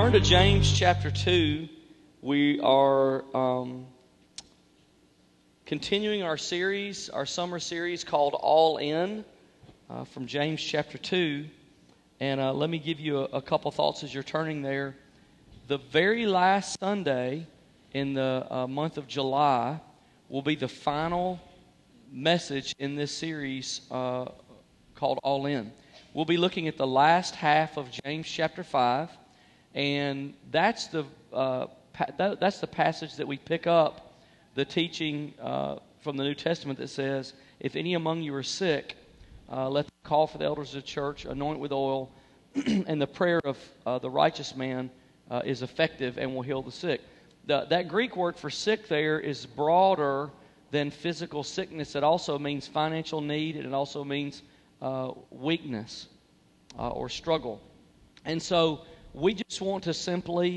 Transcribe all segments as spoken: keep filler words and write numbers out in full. turn to James chapter two. We are um, continuing our series, our summer series called All In, uh, from James chapter two. And uh, let me give you a, a couple thoughts as you're turning there. The very last Sunday in the uh, month of July will be the final message in this series uh, called All In. We'll be looking at the last half of James chapter five, and that's the uh, that's the passage that we pick up the teaching uh, from the New Testament that says, if any among you are sick, uh, let them call for the elders of the church, anoint with oil, and the prayer of uh, the righteous man uh, is effective and will heal the sick. The, that Greek word for sick there is broader than physical sickness. It also means financial need, and it also means uh, weakness uh, or struggle. And so we just want to simply...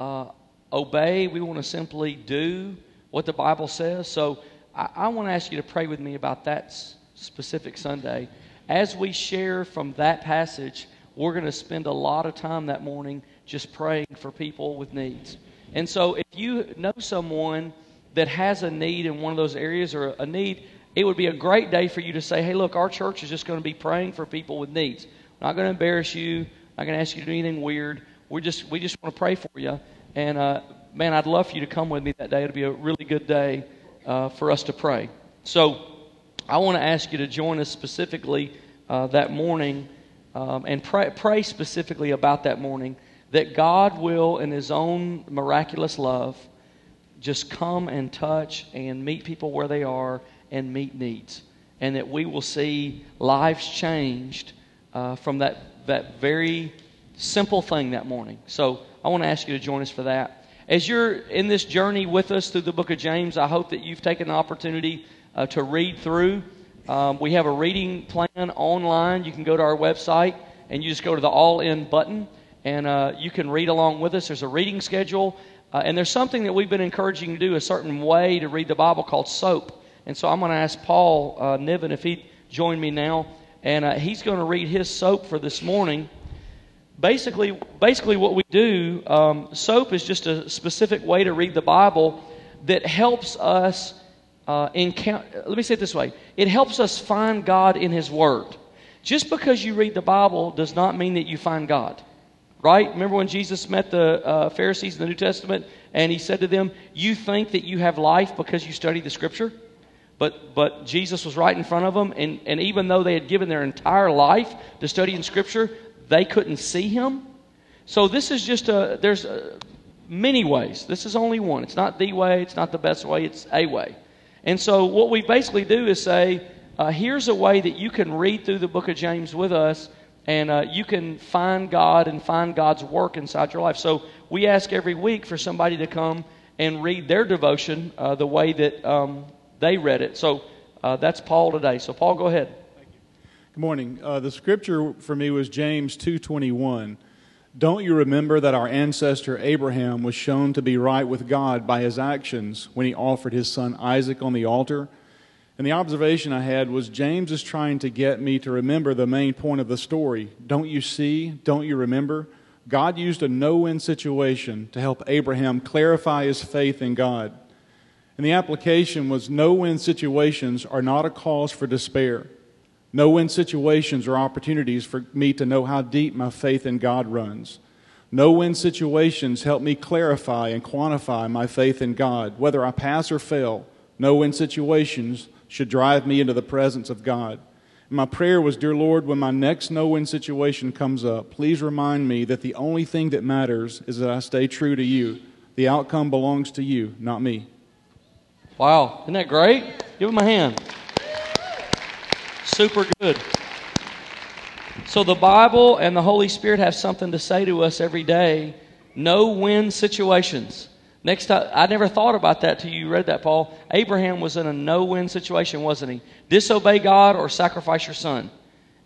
Uh, obey. We want to simply do what the Bible says. So I, I want to ask you to pray with me about that s- specific Sunday. As we share from that passage, we're going to spend a lot of time that morning just praying for people with needs. And so if you know someone that has a need in one of those areas or a need, it would be a great day for you to say, hey, look, our church is just going to be praying for people with needs. We're not going to embarrass you. We're not going to ask you to do anything weird. We just we just want to pray for you, and uh, man, I'd love for you to come with me that day. It'll be a really good day uh, for us to pray. So I want to ask you to join us specifically uh, that morning, um, and pray, pray specifically about that morning, that God will, in His own miraculous love, just come and touch and meet people where they are and meet needs, and that we will see lives changed uh, from that that very simple thing that morning. So I want to ask you to join us for that. As you're in this journey with us through the book of James, I hope that you've taken the opportunity uh, to read through. Um, we have a reading plan online. You can go to our website and you just go to the All In button, and uh, you can read along with us. There's a reading schedule, uh, and there's something that we've been encouraging you to do, a certain way to read the Bible called SOAP. And so I'm going to ask Paul uh, Niven if he'd join me now, and uh, he's going to read his SOAP for this morning. Basically, basically what we do, um, SOAP is just a specific way to read the Bible that helps us uh, encounter. Let me say it this way. It helps us find God in His Word. Just because you read the Bible does not mean that you find God, right? Remember when Jesus met the uh, Pharisees in the New Testament, and He said to them, you think that you have life because you study the Scripture? But but Jesus was right in front of them, and, and even though they had given their entire life to studying Scripture, they couldn't see Him. So this is just a, there's a, many ways. This is only one. It's not the way. It's not the best way. It's a way. And so what we basically do is say, uh, here's a way that you can read through the book of James with us, and uh, you can find God and find God's work inside your life. So we ask every week for somebody to come and read their devotion uh, the way that um, they read it. So uh, that's Paul today. So Paul, go ahead. Good morning. Uh, the scripture for me was James two twenty-one. Don't you remember that our ancestor Abraham was shown to be right with God by his actions when he offered his son Isaac on the altar? And the observation I had was James is trying to get me to remember the main point of the story. Don't you see? Don't you remember? God used a no-win situation to help Abraham clarify his faith in God. And the application was no-win situations are not a cause for despair. No-win situations are opportunities for me to know how deep my faith in God runs. No-win situations help me clarify and quantify my faith in God, whether I pass or fail. No-win situations should drive me into the presence of God. And my prayer was, dear Lord, when my next no-win situation comes up, please remind me that the only thing that matters is that I stay true to you. The outcome belongs to you, not me. Wow, isn't that great? Give him a hand. Super good. So the Bible and the Holy Spirit have something to say to us every day. No-win situations. Next time, I never thought about that till you read that, Paul. Abraham was in a no-win situation, wasn't he? Disobey God or sacrifice your son.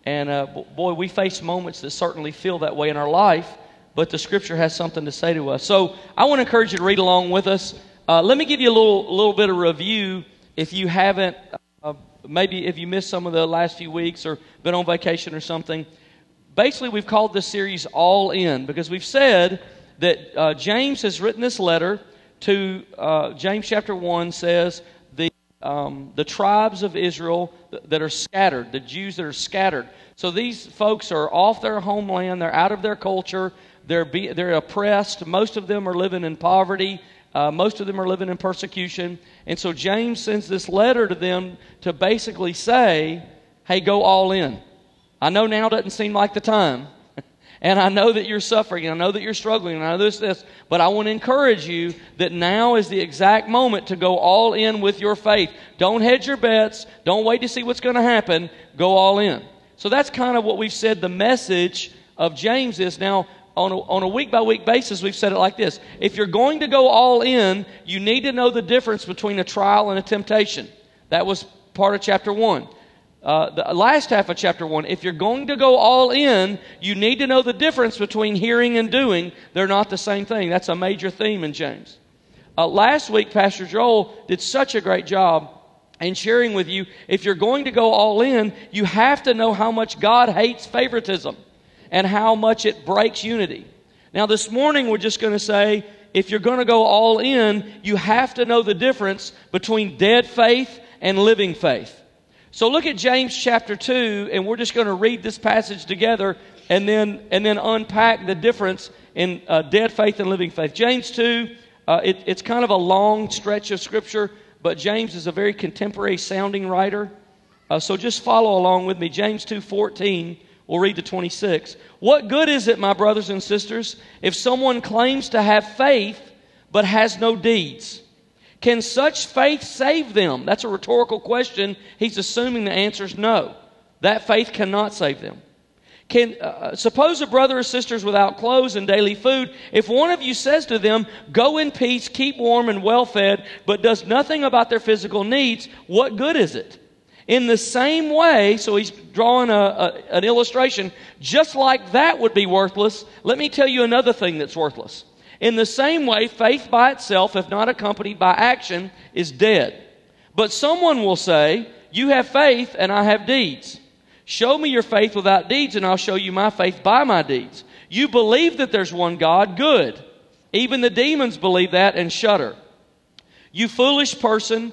And uh, boy, we face moments that certainly feel that way in our life, but the Scripture has something to say to us. So I want to encourage you to read along with us. Uh, let me give you a little, little bit of review if you haven't... Uh, Maybe if you missed some of the last few weeks or been on vacation or something. basically we've called this series All In, because we've said that uh, James has written this letter to, uh, James chapter one says, the um, the tribes of Israel that are scattered, the Jews that are scattered. So these folks are off their homeland, they're out of their culture, they're, be, they're oppressed, most of them are living in poverty, uh, most of them are living in persecution. And so James sends this letter to them to basically say, hey, go all in. I know now doesn't seem like the time, and I know that you're suffering, and I know that you're struggling, and I know this, this, but I want to encourage you that now is the exact moment to go all in with your faith. Don't hedge your bets. Don't wait to see what's going to happen. Go all in. So that's kind of what we've said the message of James is. Now, on a, on a week-by-week basis, we've said it like this. If you're going to go all in, you need to know the difference between a trial and a temptation. That was part of chapter one. Uh, the last half of chapter one, if you're going to go all in, you need to know the difference between hearing and doing. They're not the same thing. That's a major theme in James. Uh, last week, Pastor Joel did such a great job in sharing with you, if you're going to go all in, you have to know how much God hates favoritism and how much it breaks unity. Now, this morning, we're just going to say, if you're going to go all in, you have to know the difference between dead faith and living faith. So look at James chapter two, and we're just going to read this passage together and then and then unpack the difference in uh, dead faith and living faith. James two, uh, it, it's kind of a long stretch of Scripture, but James is a very contemporary sounding writer. Uh, so just follow along with me. James two fourteen, we'll read to twenty-six. What good is it, my brothers and sisters, if someone claims to have faith but has no deeds? Can such faith save them? That's a rhetorical question. He's assuming the answer is no. That faith cannot save them. Can uh, suppose a brother or sister is without clothes and daily food. If one of you says to them, go in peace, keep warm and well fed, but does nothing about their physical needs, what good is it? In the same way, so he's drawing a, a, an illustration, just like that would be worthless, let me tell you another thing that's worthless. In the same way, faith by itself, if not accompanied by action, is dead. But someone will say, you have faith and I have deeds. Show me your faith without deeds and I'll show you my faith by my deeds. You believe that there's one God, good. Even the demons believe that and shudder. You foolish person,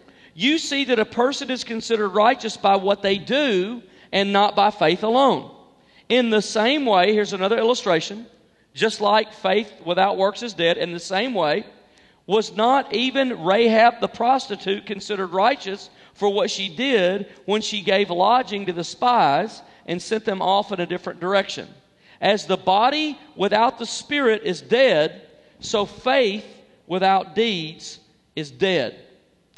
You see that a person is considered righteous by what they do and not by faith alone. In the same way, here's another illustration, just like faith without works is dead, in the same way, was not even Rahab the prostitute considered righteous for what she did when she gave lodging to the spies and sent them off in a different direction? As the body without the spirit is dead, so faith without deeds is dead.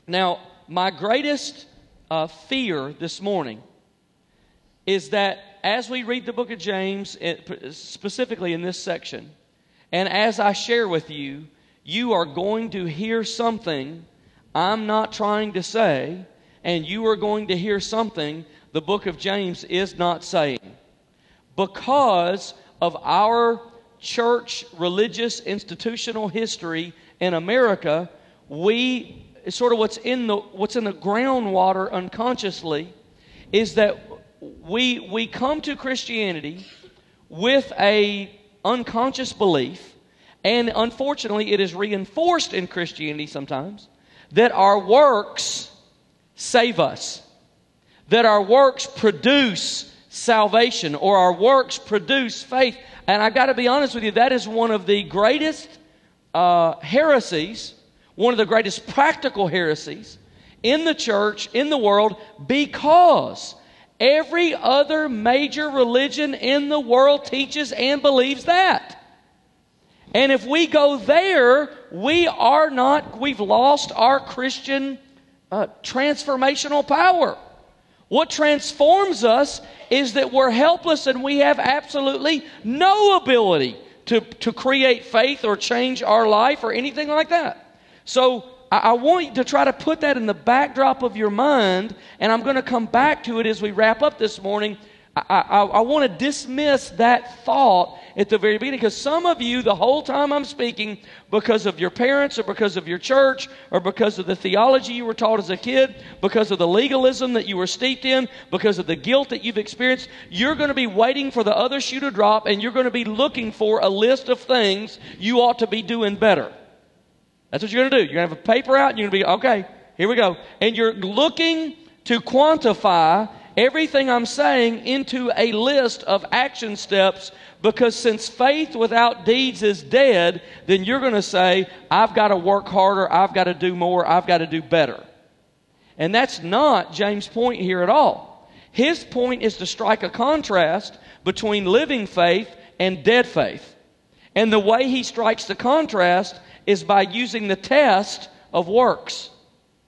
Now, my greatest uh, fear this morning is that as we read the book of James, specifically in this section, and as I share with you, you are going to hear something I'm not trying to say, and you are going to hear something the book of James is not saying. Because of our church, religious, institutional history in America, we, sort of what's in the, what's in the groundwater unconsciously is that We we come to Christianity with an unconscious belief, and unfortunately it is reinforced in Christianity sometimes, that our works save us, that our works produce salvation, or our works produce faith. And I got to be honest with you, that is one of the greatest uh, heresies, one of the greatest practical heresies in the church, in the world, because every other major religion in the world teaches and believes that. And if we go there, we are not, we've lost our Christian uh, transformational power. What transforms us is that we're helpless and we have absolutely no ability to, to create faith or change our life or anything like that. So I, I want you to try to put that in the backdrop of your mind, and I'm going to come back to it as we wrap up this morning. I, I, I want to dismiss that thought at the very beginning, because some of you, the whole time I'm speaking, because of your parents or because of your church or because of the theology you were taught as a kid, because of the legalism that you were steeped in, because of the guilt that you've experienced, you're going to be waiting for the other shoe to drop, and you're going to be looking for a list of things you ought to be doing better. That's what you're going to do. You're going to have a paper out, and you're going to be, okay, here we go. And you're looking to quantify everything I'm saying into a list of action steps, because since faith without deeds is dead, then you're going to say, I've got to work harder, I've got to do more, I've got to do better. And that's not James' point here at all. His point is to strike a contrast between living faith and dead faith. And the way he strikes the contrast is by using the test of works.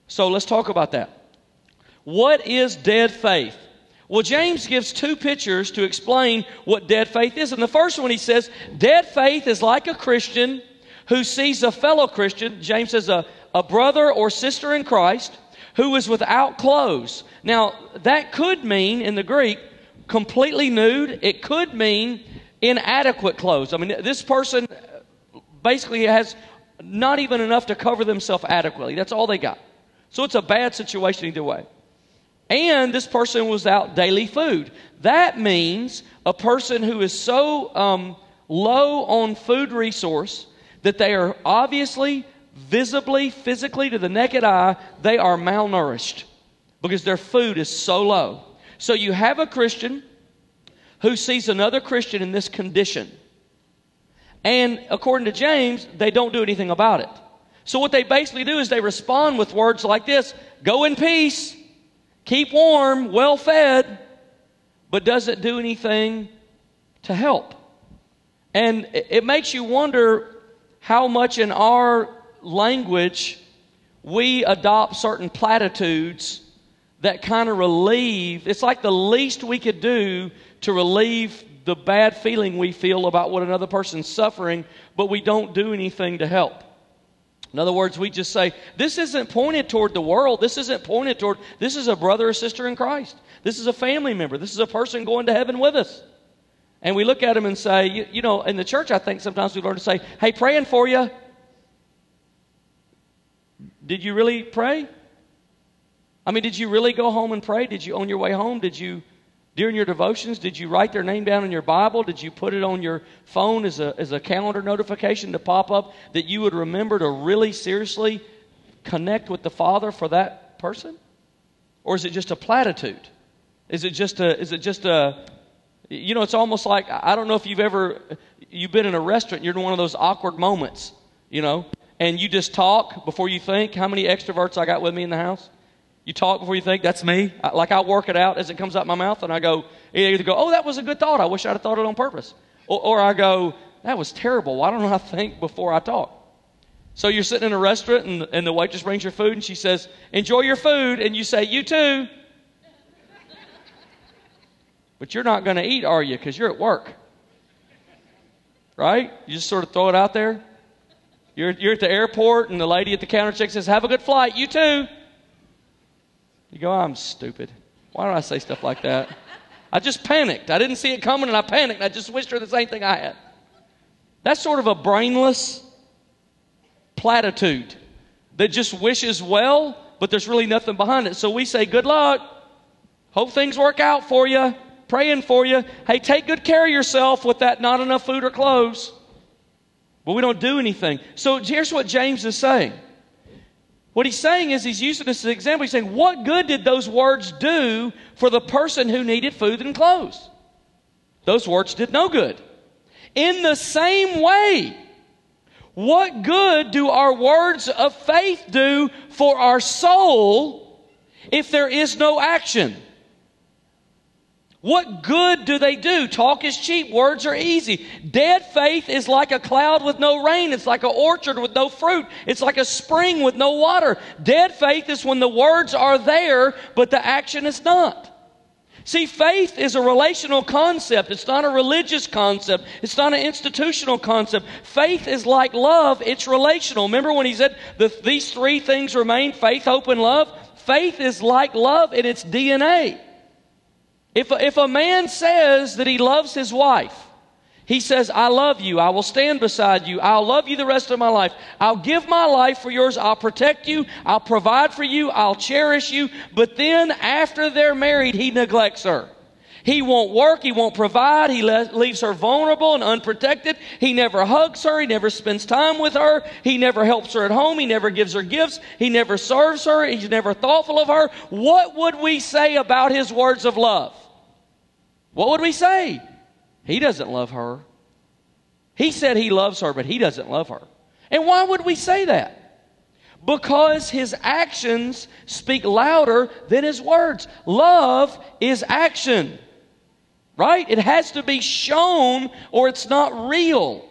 So let's talk about that. What is dead faith? Well, James gives two pictures to explain what dead faith is. And the first one, he says, dead faith is like a Christian who sees a fellow Christian, James says a, a brother or sister in Christ, who is without clothes. Now, that could mean, in the Greek, completely nude. It could mean inadequate clothes. I mean, this person basically has not even enough to cover themselves adequately. That's all they got. So it's a bad situation either way. And this person was out daily food. That means a person who is so um, low on food resource that they are obviously, visibly, physically, to the naked eye, they are malnourished because their food is so low. So you have a Christian who sees another Christian in this condition. And according to James, they don't do anything about it. So what they basically do is they respond with words like this: go in peace. Keep warm, well fed, but doesn't do anything to help. And it makes you wonder how much in our language we adopt certain platitudes that kind of relieve. It's like the least we could do to relieve the bad feeling we feel about what another person's suffering, but we don't do anything to help. In other words, we just say, this isn't pointed toward the world. This isn't pointed toward, this is a brother or sister in Christ. This is a family member. This is a person going to heaven with us. And we look at them and say, you, you know, in the church, I think sometimes we learn to say, hey, praying for you. Did you really pray? I mean, did you really go home and pray? Did you, on your way home, did you, during your devotions, did you write their name down in your Bible? Did you put it on your phone as a, as a calendar notification to pop up that you would remember to really seriously connect with the Father for that person? Or is it just a platitude? Is it just a, is it just a, you know, it's almost like, I don't know if you've ever, you've been in a restaurant, you're in one of those awkward moments, you know, and you just talk before you think. How many extroverts I got with me in the house? You talk before you think, that's me. I, like I work it out as it comes out my mouth, and I go, either go, oh, that was a good thought. I wish I'd have thought it on purpose. Or, or I go, that was terrible. Why don't I think before I talk? So you're sitting in a restaurant, and, and the waitress brings your food, and she says, enjoy your food. And you say, you too. But you're not going to eat, are you? Because you're at work. Right? You just sort of throw it out there. You're, you're at the airport, and the lady at the counter check says, have a good flight. You too. You go, I'm stupid. Why don't I say stuff like that? I just panicked. I didn't see it coming, and I panicked. I just wished her the same thing I had. That's sort of a brainless platitude that just wishes well, but there's really nothing behind it. So we say, good luck. Hope things work out for you. Praying for you. Hey, take good care of yourself with that not enough food or clothes. But we don't do anything. So here's what James is saying. What he's saying is, he's using this as an example. He's saying, what good did those words do for the person who needed food and clothes? Those words did no good. In the same way, what good do our words of faith do for our soul if there is no action? What good do they do? Talk is cheap. Words are easy. Dead faith is like a cloud with no rain. It's like an orchard with no fruit. It's like a spring with no water. Dead faith is when the words are there, but the action is not. See, faith is a relational concept. It's not a religious concept. It's not an institutional concept. Faith is like love. It's relational. Remember when he said the, these three things remain, faith, hope, and love? Faith is like love in its D N A. If a, if a man says that he loves his wife, he says, I love you. I will stand beside you. I'll love you the rest of my life. I'll give my life for yours. I'll protect you. I'll provide for you. I'll cherish you. But then after they're married, he neglects her. He won't work. He won't provide. He le- leaves her vulnerable and unprotected. He never hugs her. He never spends time with her. He never helps her at home. He never gives her gifts. He never serves her. He's never thoughtful of her. What would we say about his words of love? What would we say? He doesn't love her. He said he loves her, but he doesn't love her. And why would we say that? Because his actions speak louder than his words. Love is action, right? It has to be shown or it's not real.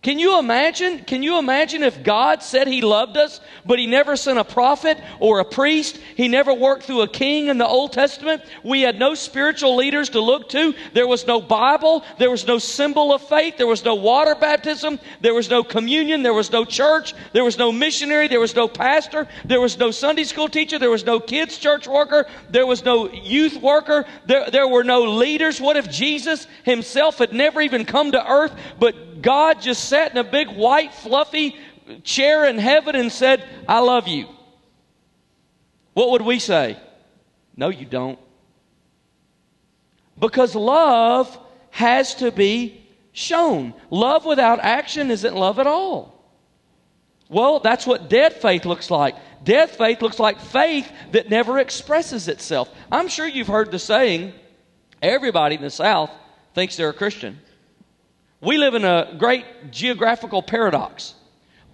Can you imagine? Can you imagine if God said he loved us, but he never sent a prophet or a priest? He never worked through a king in the Old Testament. We had no spiritual leaders to look to. There was no Bible. There was no symbol of faith. There was no water baptism. There was no communion. There was no church. There was no missionary. There was no pastor. There was no Sunday school teacher. There was no kids church worker. There was no youth worker. There, there were no leaders. What if Jesus himself had never even come to earth, but God just sat in a big white fluffy chair in heaven and said, I love you? What would we say? No, you don't. Because love has to be shown. Love without action isn't love at all. Well, that's what dead faith looks like. Dead faith looks like faith that never expresses itself. I'm sure you've heard the saying, everybody in the South thinks they're a Christian. We live in a great geographical paradox.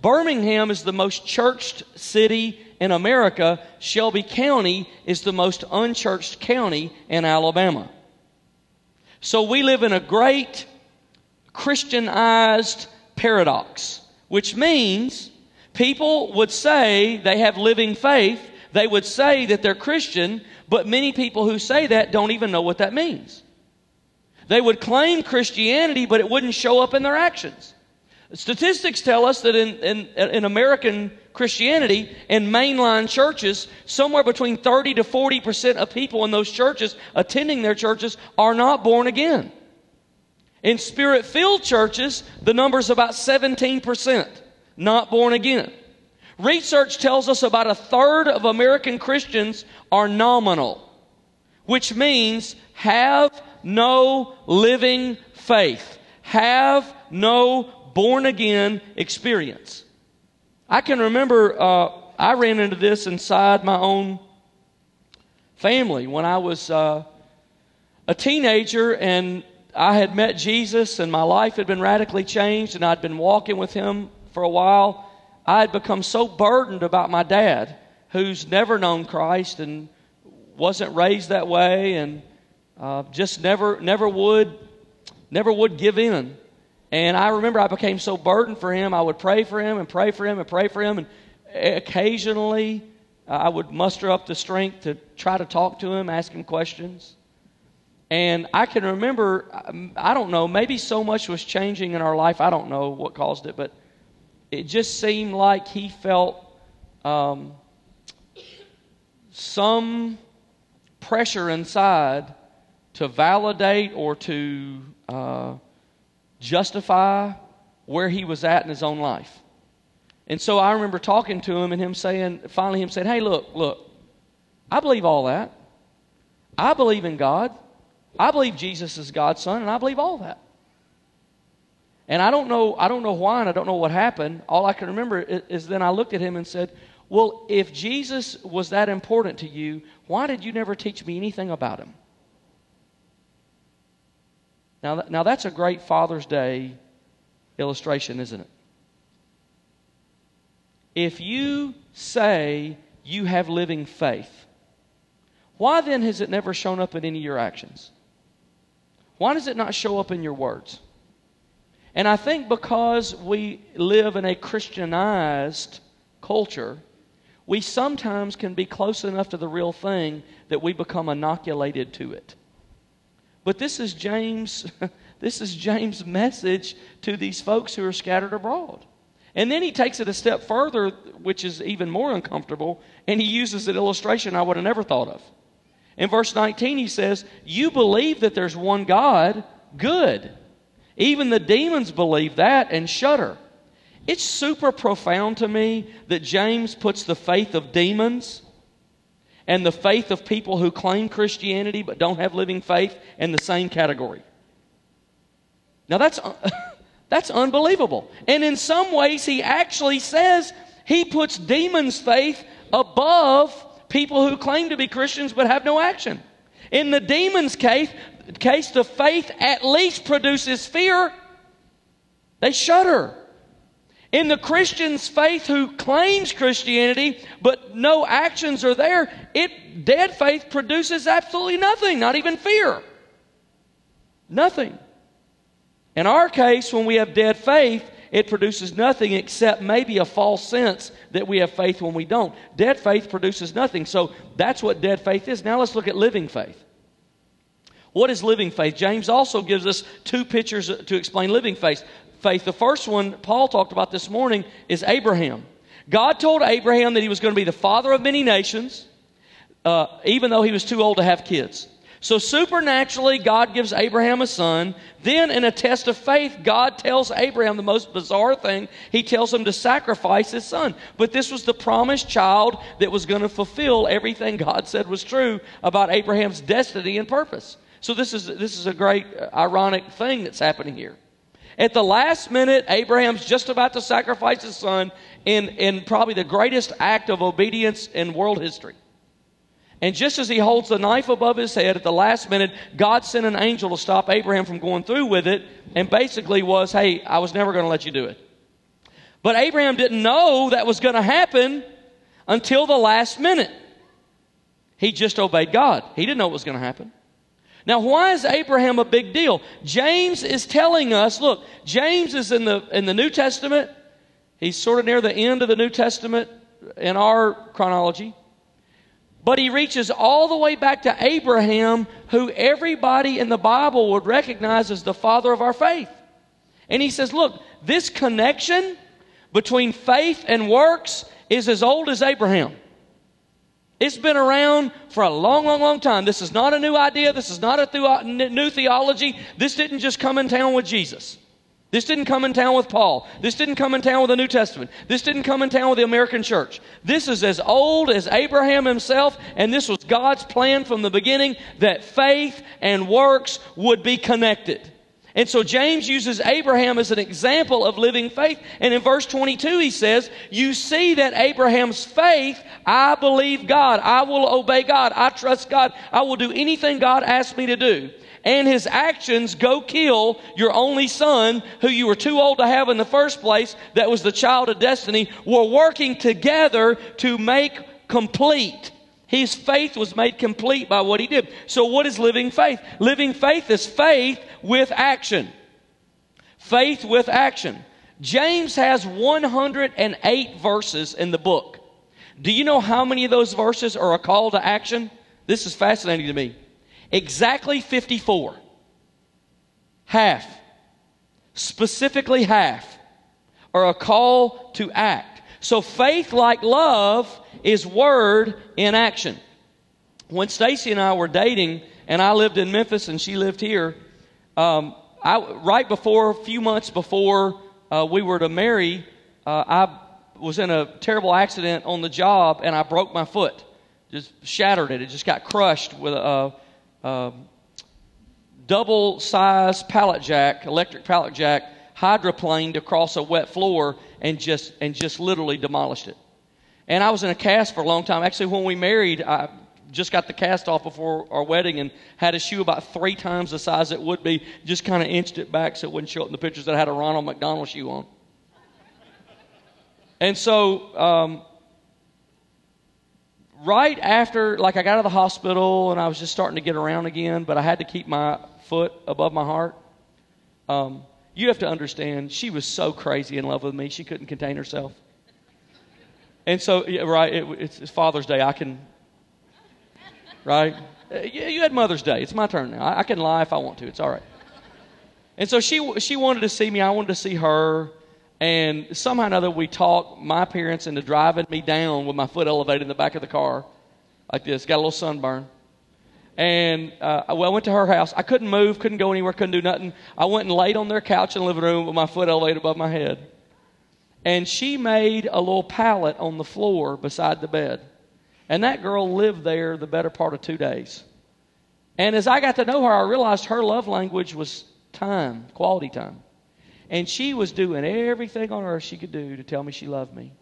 Birmingham is the most churched city in America. Shelby County is the most unchurched county in Alabama. So we live in a great Christianized paradox, which means people would say they have living faith. They would say that they're Christian, but many people who say that don't even know what that means. They would claim Christianity, but it wouldn't show up in their actions. Statistics tell us that in, in, in American Christianity, in mainline churches, somewhere between thirty to forty percent of people in those churches attending their churches are not born again. In Spirit-filled churches, the number's about seventeen percent not born again. Research tells us about a third of American Christians are nominal, which means have no living faith, have no born-again experience. I can remember uh, I ran into this inside my own family when I was uh, a teenager, and I had met Jesus, and my life had been radically changed, and I'd been walking with him for a while. I had become so burdened about my dad, who's never known Christ and wasn't raised that way, and Uh, just never, never would, never would give in. And I remember I became so burdened for him. I would pray for him and pray for him and pray for him. And occasionally uh, I would muster up the strength to try to talk to him, ask him questions. And I can remember, I don't know, maybe so much was changing in our life. I don't know what caused it, but it just seemed like he felt um, some pressure inside to validate or to uh, justify where he was at in his own life. And so I remember talking to him and him saying, finally him saying, hey, look, look, I believe all that. I believe in God. I believe Jesus is God's son, and I believe all that. And I don't know, I don't know why, and I don't know what happened. All I can remember is, is then I looked at him and said, well, if Jesus was that important to you, why did you never teach me anything about him? Now, now that's a great Father's Day illustration, isn't it? If you say you have living faith, why then has it never shown up in any of your actions? Why does it not show up in your words? And I think because we live in a Christianized culture, we sometimes can be close enough to the real thing that we become inoculated to it. But this is James, this is James' message to these folks who are scattered abroad. And then he takes it a step further, which is even more uncomfortable, and he uses an illustration I would have never thought of. In verse nineteen, he says, "You believe that there's one God, good. Even the demons believe that and shudder." It's super profound to me that James puts the faith of demons and the faith of people who claim Christianity but don't have living faith in the same category. Now that's, that's unbelievable. And in some ways he actually says he puts demons' faith above people who claim to be Christians but have no action. In the demons' case, case the faith at least produces fear. They shudder. In the Christian's faith who claims Christianity, but no actions are there, it dead faith produces absolutely nothing, not even fear. Nothing. In our case, when we have dead faith, it produces nothing except maybe a false sense that we have faith when we don't. Dead faith produces nothing. So that's what dead faith is. Now let's look at living faith. What is living faith? James also gives us two pictures to explain living faith. Faith. The first one Paul talked about this morning is Abraham. God told Abraham that he was going to be the father of many nations, uh, even though he was too old to have kids. So supernaturally, God gives Abraham a son. Then in a test of faith, God tells Abraham the most bizarre thing. He tells him to sacrifice his son. But this was the promised child that was going to fulfill everything God said was true about Abraham's destiny and purpose. So this is, this is a great uh, ironic thing that's happening here. At the last minute, Abraham's just about to sacrifice his son in, in probably the greatest act of obedience in world history. And just as he holds the knife above his head at the last minute, God sent an angel to stop Abraham from going through with it and basically was, hey, I was never going to let you do it. But Abraham didn't know that was going to happen until the last minute. He just obeyed God. He didn't know it was going to happen. Now, why is Abraham a big deal? James is telling us, look, James is in the in the New Testament. He's sort of near the end of the New Testament in our chronology. But he reaches all the way back to Abraham, who everybody in the Bible would recognize as the father of our faith. And he says, look, this connection between faith and works is as old as Abraham. It's been around for a long, long, long time. This is not a new idea. This is not a the- new theology. This didn't just come in town with Jesus. This didn't come in town with Paul. This didn't come in town with the New Testament. This didn't come in town with the American church. This is as old as Abraham himself, and this was God's plan from the beginning that faith and works would be connected. And so James uses Abraham as an example of living faith. And in verse twenty-two, he says, you see that Abraham's faith, I believe God, I will obey God, I trust God, I will do anything God asks me to do. And his actions, go kill your only son, who you were too old to have in the first place, that was the child of destiny, were working together to make complete. His faith was made complete by what he did. So what is living faith? Living faith is faith with action. Faith with action. James has one hundred eight verses in the book. Do you know how many of those verses are a call to action? This is fascinating to me. Exactly fifty-four. Half. Specifically half are a call to act. So faith, like love, is word in action. When Stacy and I were dating, and I lived in Memphis and she lived here, um, I, right before, a few months before uh, we were to marry, uh, I was in a terrible accident on the job, and I broke my foot. Just shattered it. It just got crushed with a, a, a double-size pallet jack, electric pallet jack, hydroplaned across a wet floor, and just and just literally demolished it. And I was in a cast for a long time. Actually, when we married, I just got the cast off before our wedding and had a shoe about three times the size it would be, just kind of inched it back so it wouldn't show up in the pictures that I had a Ronald McDonald shoe on. And so um, right after, like I got out of the hospital and I was just starting to get around again, but I had to keep my foot above my heart. Um, you have to understand, she was so crazy in love with me, she couldn't contain herself. And so, yeah, right, it, it's, it's Father's Day. I can, right? You, you had Mother's Day. It's my turn now. I, I can lie if I want to. It's all right. And so she she wanted to see me. I wanted to see her. And somehow or another, we talked my parents into driving me down with my foot elevated in the back of the car like this. Got a little sunburn. And uh, I went to her house. I couldn't move, couldn't go anywhere, couldn't do nothing. I went and laid on their couch in the living room with my foot elevated above my head. And she made a little pallet on the floor beside the bed. And that girl lived there the better part of two days. And as I got to know her, I realized her love language was time, quality time. And she was doing everything on earth she could do to tell me she loved me.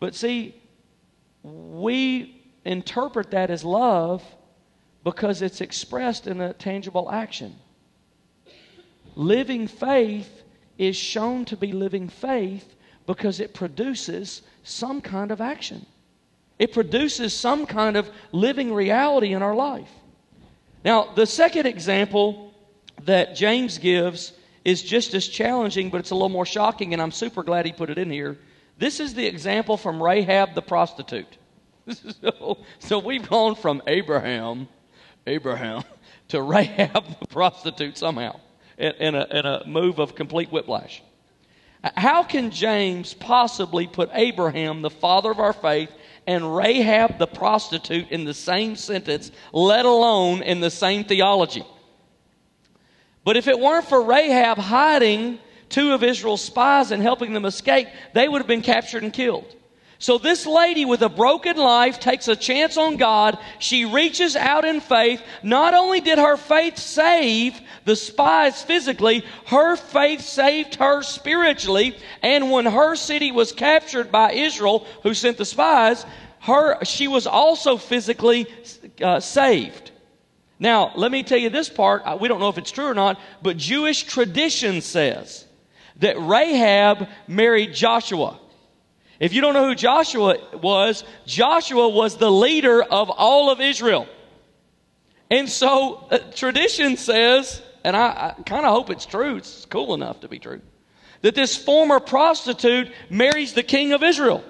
But see, we interpret that as love because it's expressed in a tangible action. Living faith is shown to be living faith because it produces some kind of action. It produces some kind of living reality in our life. Now, the second example that James gives is just as challenging, but it's a little more shocking, and I'm super glad he put it in here. This is the example from Rahab the prostitute. So, so we've gone from Abraham, Abraham, to Rahab the prostitute somehow. In a, in a move of complete whiplash. How can James possibly put Abraham, the father of our faith, and Rahab the prostitute in the same sentence, let alone in the same theology? But if it weren't for Rahab hiding two of Israel's spies and helping them escape, they would have been captured and killed. So this lady with a broken life takes a chance on God. She reaches out in faith. Not only did her faith save the spies physically, her faith saved her spiritually. And when her city was captured by Israel, who sent the spies, her she was also physically uh, saved. Now, let me tell you this part. We don't know if it's true or not, but Jewish tradition says that Rahab married Joshua. If you don't know who Joshua was, Joshua was the leader of all of Israel. And so uh, tradition says, and I, I kind of hope it's true, it's cool enough to be true, that this former prostitute marries the king of Israel.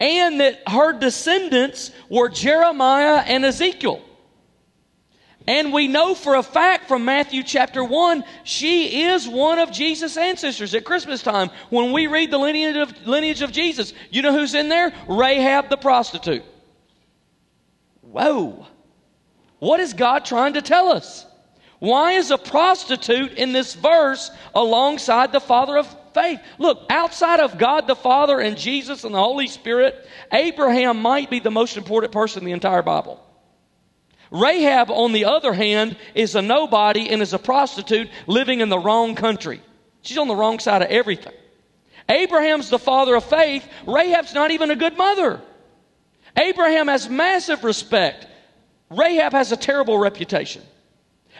And that her descendants were Jeremiah and Ezekiel. And we know for a fact from Matthew chapter one, she is one of Jesus' ancestors. At Christmas time, when we read the lineage of, lineage of Jesus, you know who's in there? Rahab the prostitute. Whoa. What is God trying to tell us? Why is a prostitute in this verse alongside the father of faith? Look, outside of God the Father and Jesus and the Holy Spirit, Abraham might be the most important person in the entire Bible. Rahab, on the other hand, is a nobody and is a prostitute living in the wrong country. She's on the wrong side of everything. Abraham's the father of faith. Rahab's not even a good mother. Abraham has massive respect. Rahab has a terrible reputation.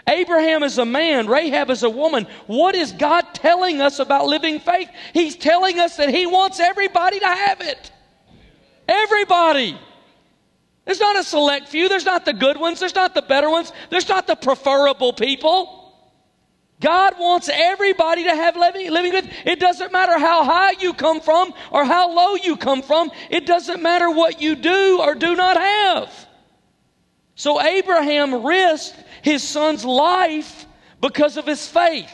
Abraham is a man. Rahab is a woman. What is God telling us about living faith? He's telling us that He wants everybody to have it. Everybody. There's not a select few. There's not the good ones. There's not the better ones. There's not the preferable people. God wants everybody to have living, living good. It doesn't matter how high you come from or how low you come from. It doesn't matter what you do or do not have. So Abraham risked his son's life because of his faith.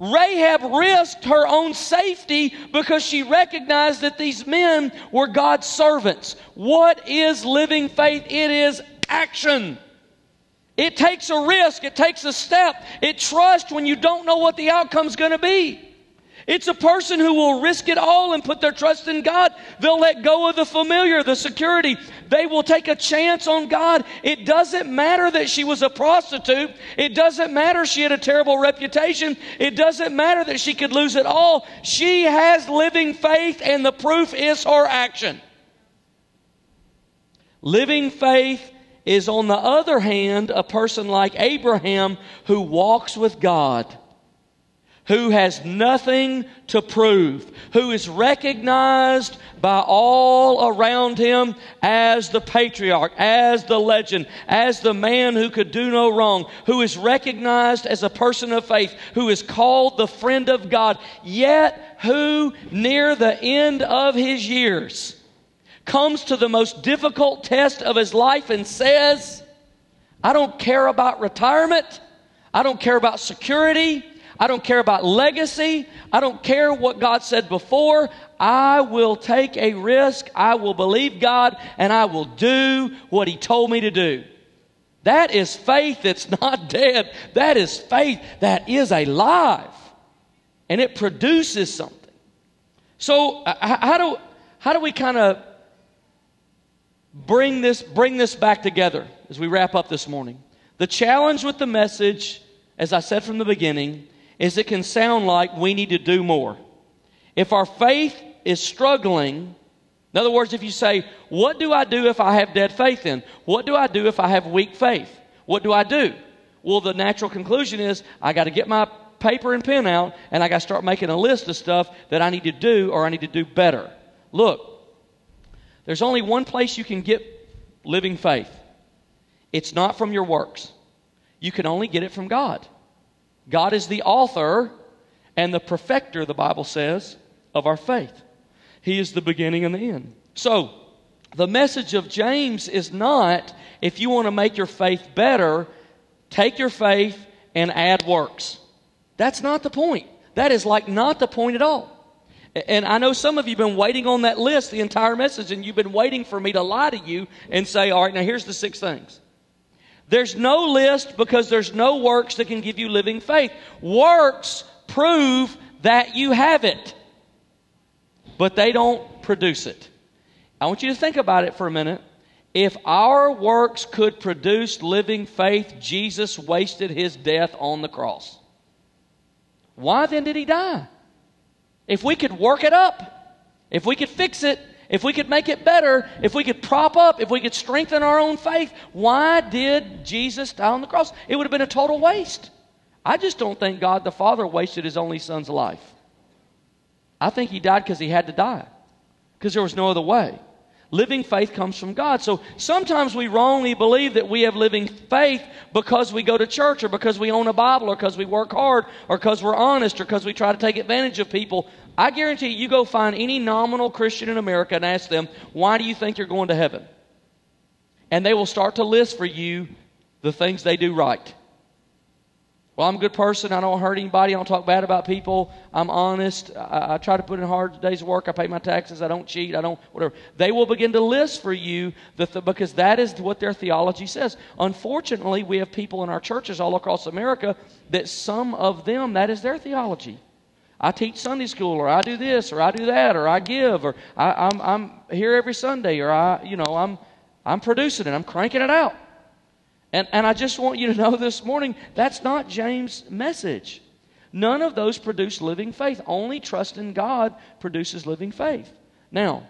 Rahab risked her own safety because she recognized that these men were God's servants. What is living faith? It is action. It takes a risk. It takes a step. It trusts when you don't know what the outcome's going to be. It's a person who will risk it all and put their trust in God. They'll let go of the familiar, the security. They will take a chance on God. It doesn't matter that she was a prostitute. It doesn't matter she had a terrible reputation. It doesn't matter that she could lose it all. She has living faith, and the proof is her action. Living faith is, on the other hand, a person like Abraham who walks with God, who has nothing to prove, who is recognized by all around him as the patriarch, as the legend, as the man who could do no wrong, who is recognized as a person of faith, who is called the friend of God, yet who, near the end of his years, comes to the most difficult test of his life and says, I don't care about retirement. I don't care about security. I don't care about legacy. I don't care what God said before. I will take a risk. I will believe God, and I will do what He told me to do. That is faith that's not dead. That is faith that is alive, and it produces something. So how do how do we kind of bring this bring this back together as we wrap up this morning? The challenge with the message, as I said from the beginning, is it can sound like we need to do more. If our faith is struggling, in other words, if you say, what do I do if I have dead faith in? What do I do if I have weak faith? What do I do? Well, the natural conclusion is I got to get my paper and pen out and I got to start making a list of stuff that I need to do or I need to do better. Look, there's only one place you can get living faith. It's not from your works. You can only get it from God. God is the author and the perfecter, the Bible says, of our faith. He is the beginning and the end. So, the message of James is not, if you want to make your faith better, take your faith and add works. That's not the point. That is like not the point at all. And I know some of you have been waiting on that list the entire message, and you've been waiting for me to lie to you and say, all right, now here's the six things. There's no list because there's no works that can give you living faith. Works prove that you have it, but they don't produce it. I want you to think about it for a minute. If our works could produce living faith, Jesus wasted his death on the cross. Why then did he die? If we could work it up, if we could fix it, if we could make it better, if we could prop up, if we could strengthen our own faith, why did Jesus die on the cross? It would have been a total waste. I just don't think God the Father wasted his only son's life. I think he died because he had to die, because there was no other way. Living faith comes from God. So sometimes we wrongly believe that we have living faith because we go to church or because we own a Bible or because we work hard or because we're honest or because we try to take advantage of people. I guarantee you, you go find any nominal Christian in America and ask them, why do you think you're going to heaven? And they will start to list for you the things they do right. Well, I'm a good person. I don't hurt anybody. I don't talk bad about people. I'm honest. I, I try to put in hard days of work. I pay my taxes. I don't cheat. I don't whatever. They will begin to list for you the th- because that is what their theology says. Unfortunately, we have people in our churches all across America that some of them, that is their theology. I teach Sunday school, or I do this, or I do that, or I give, or I, I'm, I'm here every Sunday, or I, you know, I'm, I'm producing it. I'm cranking it out. And, and I just want you to know this morning, that's not James' message. None of those produce living faith. Only trust in God produces living faith. Now,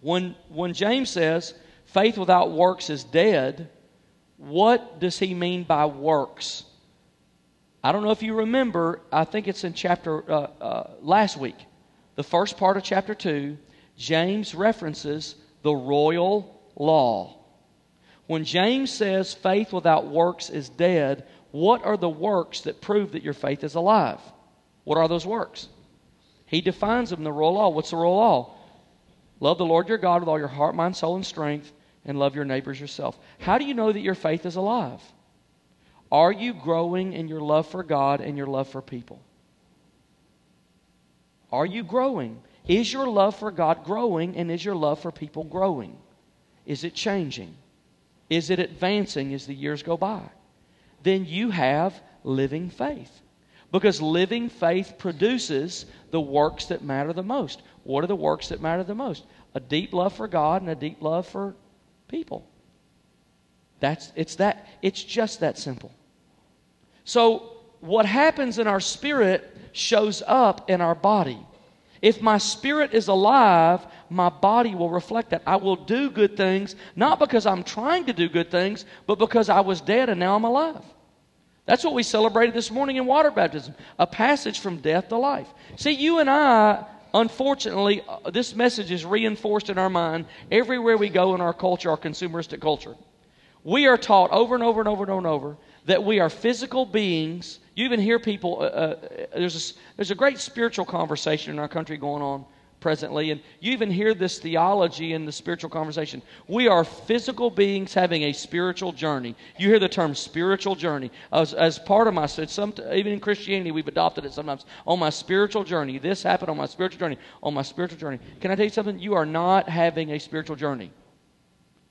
when, when James says faith without works is dead, what does he mean by works? I don't know if you remember, I think it's in chapter uh, uh, last week, the first part of chapter two, James references the royal law. When James says faith without works is dead, what are the works that prove that your faith is alive? What are those works? He defines them in the royal law. What's the royal law? Love the Lord your God with all your heart, mind, soul, and strength, and love your neighbors yourself. How do you know that your faith is alive? Are you growing in your love for God and your love for people? Are you growing? Is your love for God growing, and is your love for people growing? Is it changing? Is it advancing as the years go by? Then you have living faith. Because living faith produces the works that matter the most. What are the works that matter the most? A deep love for God and a deep love for people. That's it's that it's just that simple. So what happens in our spirit shows up in our body. If my spirit is alive, my body will reflect that. I will do good things, not because I'm trying to do good things, but because I was dead and now I'm alive. That's what we celebrated this morning in water baptism, a passage from death to life. See, you and I, unfortunately, this message is reinforced in our mind everywhere we go in our culture, our consumeristic culture. We are taught over and over and over and over and over that we are physical beings. You even hear people, uh, uh, there's, a, there's a great spiritual conversation in our country going on presently, and you even hear this theology in the spiritual conversation. We are physical beings having a spiritual journey. You hear the term spiritual journey. As, as part of my, some, even in Christianity, we've adopted it sometimes. On my spiritual journey, this happened on my spiritual journey, on my spiritual journey. Can I tell you something? You are not having a spiritual journey.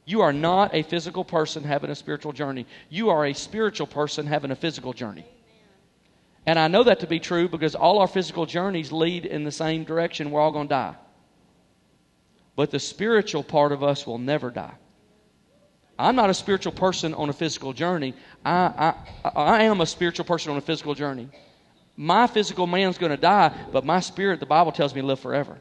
You are not a physical person having a spiritual journey. You are a spiritual person having a physical journey. And I know that to be true because all our physical journeys lead in the same direction. We're all going to die. But the spiritual part of us will never die. I'm not a spiritual person on a physical journey. I, I, I am a spiritual person on a physical journey. My physical man's going to die, but my spirit, the Bible tells me, live forever.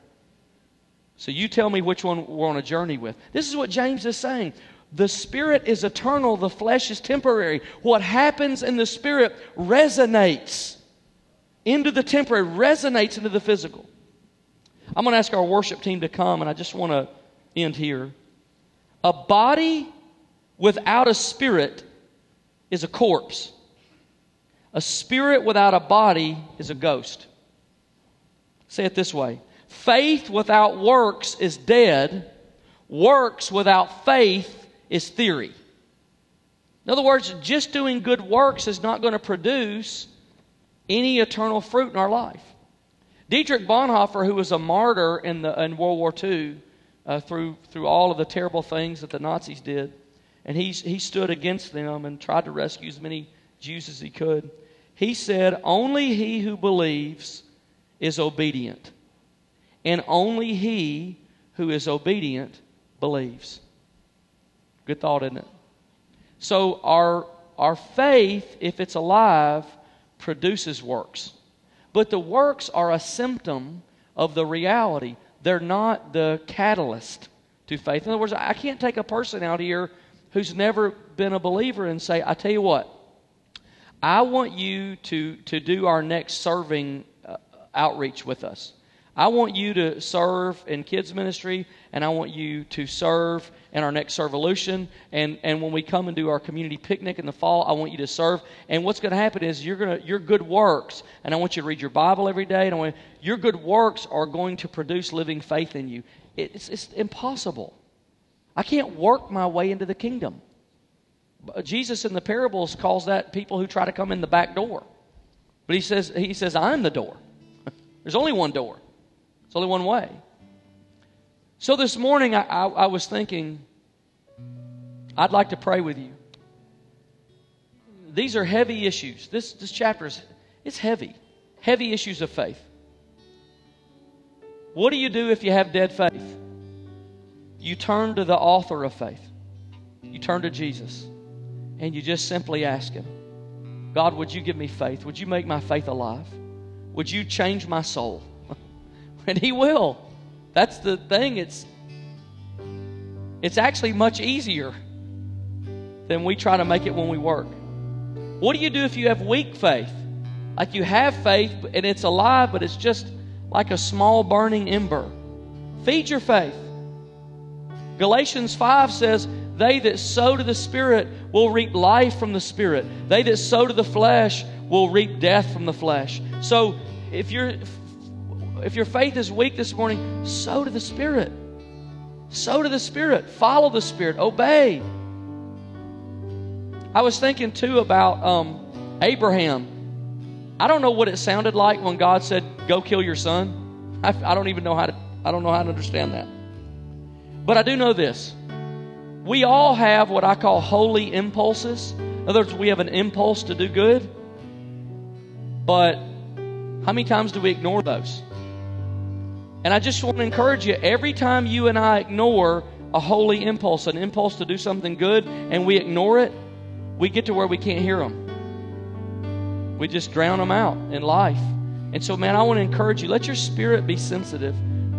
So you tell me which one we're on a journey with. This is what James is saying. The spirit is eternal. The flesh is temporary. What happens in the spirit resonates into the temporary, resonates into the physical. I'm going to ask our worship team to come, and I just want to end here. A body without a spirit is a corpse. A spirit without a body is a ghost. Say it this way. Faith without works is dead. Works without faith is theory. In other words, just doing good works is not going to produce any eternal fruit in our life. Dietrich Bonhoeffer, who was a martyr in, the, in World War Two uh, through, through all of the terrible things that the Nazis did, and he, he stood against them and tried to rescue as many Jews as he could, he said, "Only he who believes is obedient, and only he who is obedient believes." Good thought, isn't it? So our, our faith, if it's alive, produces works. But the works are a symptom of the reality. They're not the catalyst to faith. In other words, I can't take a person out here who's never been a believer and say, I tell you what, I want you to, to do our next serving uh, outreach with us. I want you to serve in kids ministry, and I want you to serve in our next Servolution, and, and when we come and do our community picnic in the fall, I want you to serve. And what's going to happen is you're going to, your good works, and I want you to read your Bible every day, and I want, your good works are going to produce living faith in you. It, it's, it's impossible. I can't work my way into the kingdom. Jesus in the parables calls that people who try to come in the back door. But he says, he says I'm the door. There's only one door. It's only one way. So this morning I, I, I was thinking, I'd like to pray with you. These are heavy issues. This, this chapter is it's heavy. Heavy issues of faith. What do you do if you have dead faith? You turn to the author of faith. You turn to Jesus. And you just simply ask Him, God, would you give me faith? Would you make my faith alive? Would you change my soul? And He will. That's the thing. It's, it's actually much easier than we try to make it when we work. What do you do if you have weak faith? Like you have faith and it's alive, but it's just like a small burning ember. Feed your faith. Galatians five says, they that sow to the Spirit will reap life from the Spirit. They that sow to the flesh will reap death from the flesh. So if you're... If your faith is weak this morning, sow to the Spirit. Sow to the Spirit. Follow the Spirit. Obey. I was thinking, too, about um, Abraham. I don't know what it sounded like when God said, go kill your son. I, I don't even know how to, I don't know how to understand that. But I do know this. We all have what I call holy impulses. In other words, we have an impulse to do good. But how many times do we ignore those? And I just want to encourage you, every time you and I ignore a holy impulse, an impulse to do something good, and we ignore it, we get to where we can't hear them. We just drown them out in life. And so, man, I want to encourage you, let your spirit be sensitive.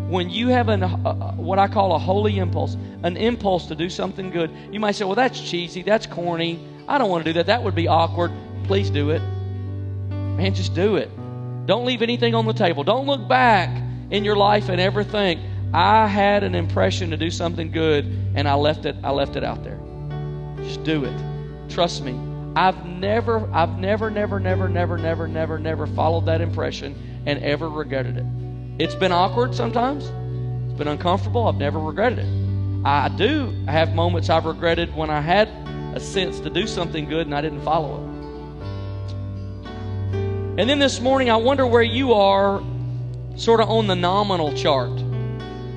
When you have an, uh, what I call a holy impulse, an impulse to do something good, you might say, well, that's cheesy, that's corny, I don't want to do that, that would be awkward. Please do it. Man, just do it. Don't leave anything on the table. Don't look back in your life and ever think, I had an impression to do something good and I left it, I left it out there. Just do it. Trust me. I've never, I've never, never, never, never, never, never, never followed that impression and ever regretted it. It's been awkward sometimes. It's been uncomfortable. I've never regretted it. I do have moments I've regretted when I had a sense to do something good and I didn't follow it. And then this morning, I wonder where you are sort of on the nominal chart.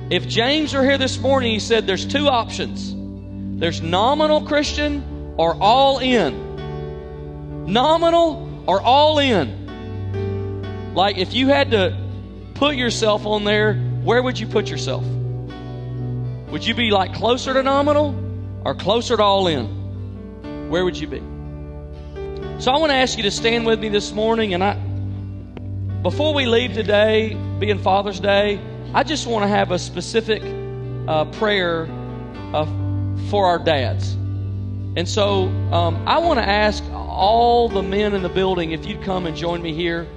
If James were here this morning, he said there's two options. There's nominal Christian or all in. Nominal or all in. Like if you had to put yourself on there, where would you put yourself? Would you be like closer to nominal or closer to all in? Where would you be? So I want to ask you to stand with me this morning. And I, before we leave today, being Father's Day, I just want to have a specific uh, prayer uh, for our dads. And so um, I want to ask all the men in the building, if you'd come and join me here.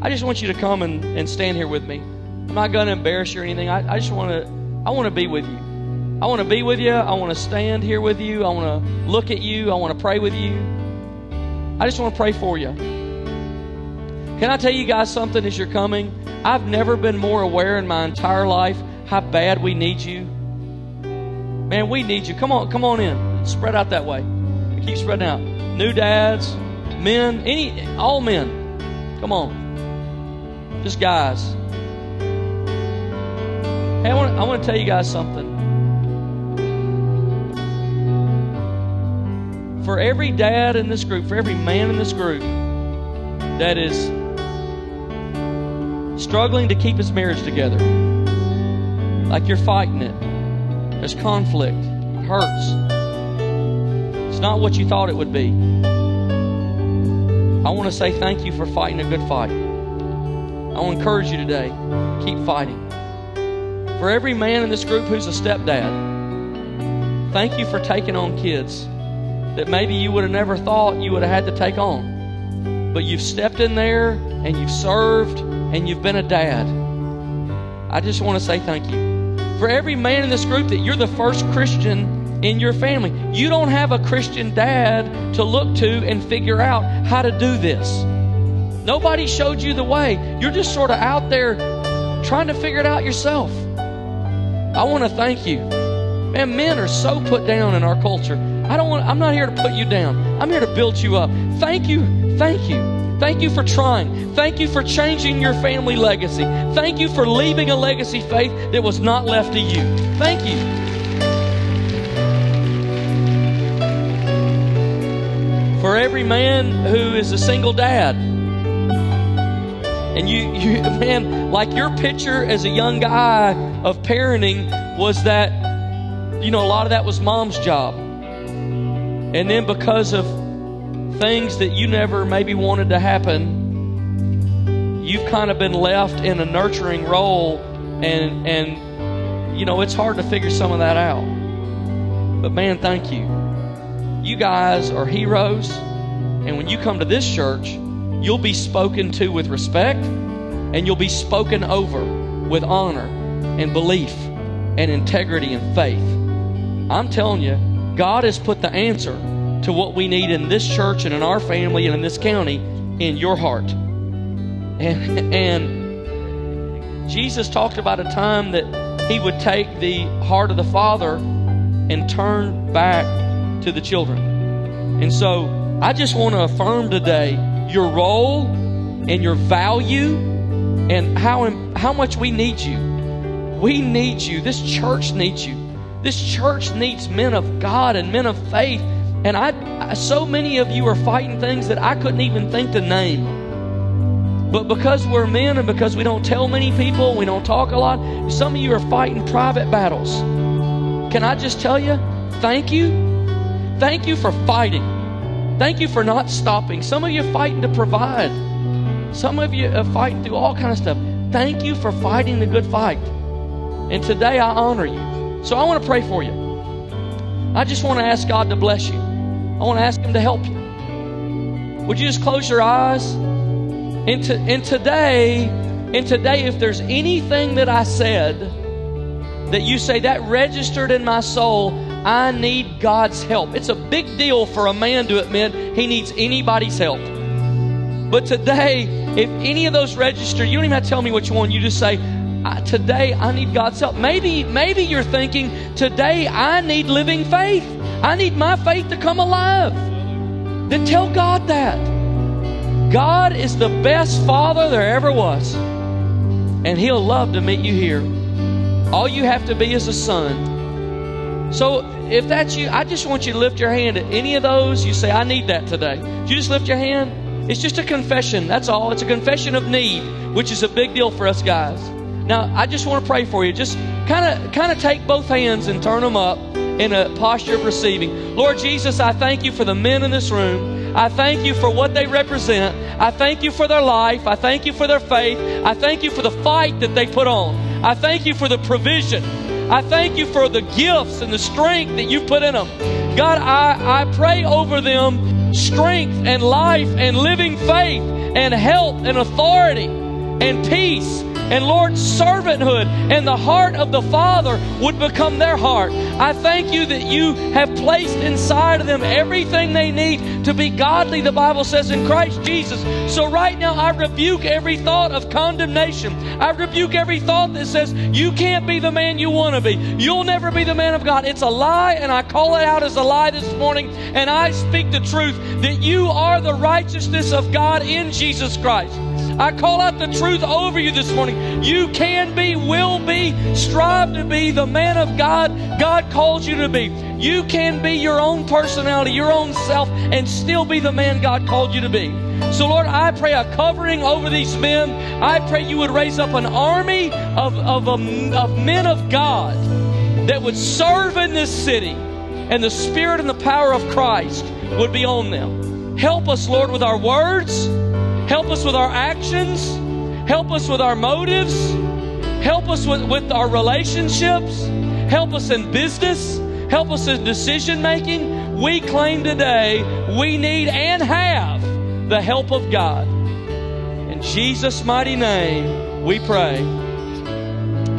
I just want you to come and, and stand here with me. I'm not going to embarrass you or anything. I, I just want to, I want to be with you. I want to be with you. I want to stand here with you. I want to look at you. I want to pray with you. I just want to pray for you. Can I tell you guys something as you're coming? I've never been more aware in my entire life how bad we need you. Man, we need you. Come on, come on in. Spread out that way. Keep spreading out. New dads, men, any, all men. Come on. Just guys. Hey, I want to, I want to tell you guys something. For every dad in this group, for every man in this group that is struggling to keep his marriage together, like you're fighting it, there's conflict, it hurts. It's not what you thought it would be. I want to say thank you for fighting a good fight. I want to encourage you today, keep fighting. For every man in this group who's a stepdad, thank you for taking on kids that maybe you would have never thought you would have had to take on. But you've stepped in there, and you've served, and you've been a dad. I just want to say thank you. For every man in this group that you're the first Christian in your family. You don't have a Christian dad to look to and figure out how to do this. Nobody showed you the way. You're just sort of out there trying to figure it out yourself. I want to thank you. Man, men are so put down in our culture. I don't want, I'm not here to put you down. I'm here to build you up. Thank you. Thank you. Thank you for trying. Thank you for changing your family legacy. Thank you for leaving a legacy faith that was not left to you. Thank you. For every man who is a single dad, and you, you man, like your picture as a young guy of parenting was that, you know, a lot of that was mom's job. And then because of things that you never maybe wanted to happen, you've kind of been left in a nurturing role, and, and you know, it's hard to figure some of that out. But man, thank you. You guys are heroes, and when you come to this church, you'll be spoken to with respect, and you'll be spoken over with honor and belief and integrity and faith. I'm telling you, God has put the answer to what we need in this church and in our family and in this county in your heart. And, and Jesus talked about a time that he would take the heart of the Father and turn back to the children. And so I just want to affirm today your role and your value and how, how much we need you. We need you. This church needs you. This church needs men of God and men of faith. And I, so many of you are fighting things that I couldn't even think to name. But because we're men and because we don't tell many people, we don't talk a lot, some of you are fighting private battles. Can I just tell you, thank you. Thank you for fighting. Thank you for not stopping. Some of you are fighting to provide. Some of you are fighting through all kinds of stuff. Thank you for fighting the good fight. And today I honor you. So I want to pray for you. I just want to ask God to bless you. I want to ask him to help you. Would you just close your eyes? And, to, and today, and today, if there's anything that I said that you say that registered in my soul, I need God's help. It's a big deal for a man to admit he needs anybody's help. But today, if any of those register, you don't even have to tell me which one. You just say, I, today I need God's help. Maybe, maybe you're thinking, today I need living faith. I need my faith to come alive. Then tell God that. God is the best Father there ever was, and He'll love to meet you here. All you have to be is a son. So if that's you, I just want you to lift your hand at any of those. You say, I need that today. You just lift your hand. It's just a confession. That's all. It's a confession of need, which is a big deal for us guys. Now, I just want to pray for you. Just kind of kind of take both hands and turn them up in a posture of receiving. Lord Jesus, I thank you for the men in this room. I thank you for what they represent. I thank you for their life. I thank you for their faith. I thank you for the fight that they put on. I thank you for the provision. I thank you for the gifts and the strength that you put in them. God, I, I pray over them strength and life and living faith and health and authority and peace. And Lord, servanthood and the heart of the Father would become their heart. I thank you that you have placed inside of them everything they need to be godly, the Bible says, in Christ Jesus. So right now, I rebuke every thought of condemnation. I rebuke every thought that says, you can't be the man you want to be. You'll never be the man of God. It's a lie, and I call it out as a lie this morning, and I speak the truth that you are the righteousness of God in Jesus Christ. I call out the truth over you this morning. You can be, will be, strive to be the man of God God calls you to be. You can be your own personality, your own self, and still be the man God called you to be. So, Lord, I pray a covering over these men. I pray you would raise up an army of, of, a, of men of God that would serve in this city, and the Spirit and the power of Christ would be on them. Help us, Lord, with our words. Help us with our actions. Help us with our motives. Help us with, with our relationships. Help us in business. Help us in decision making. We claim today we need and have the help of God. In Jesus' mighty name, we pray.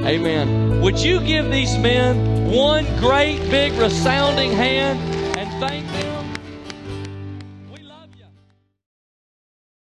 Amen. Would you give these men one great big resounding hand and thank them?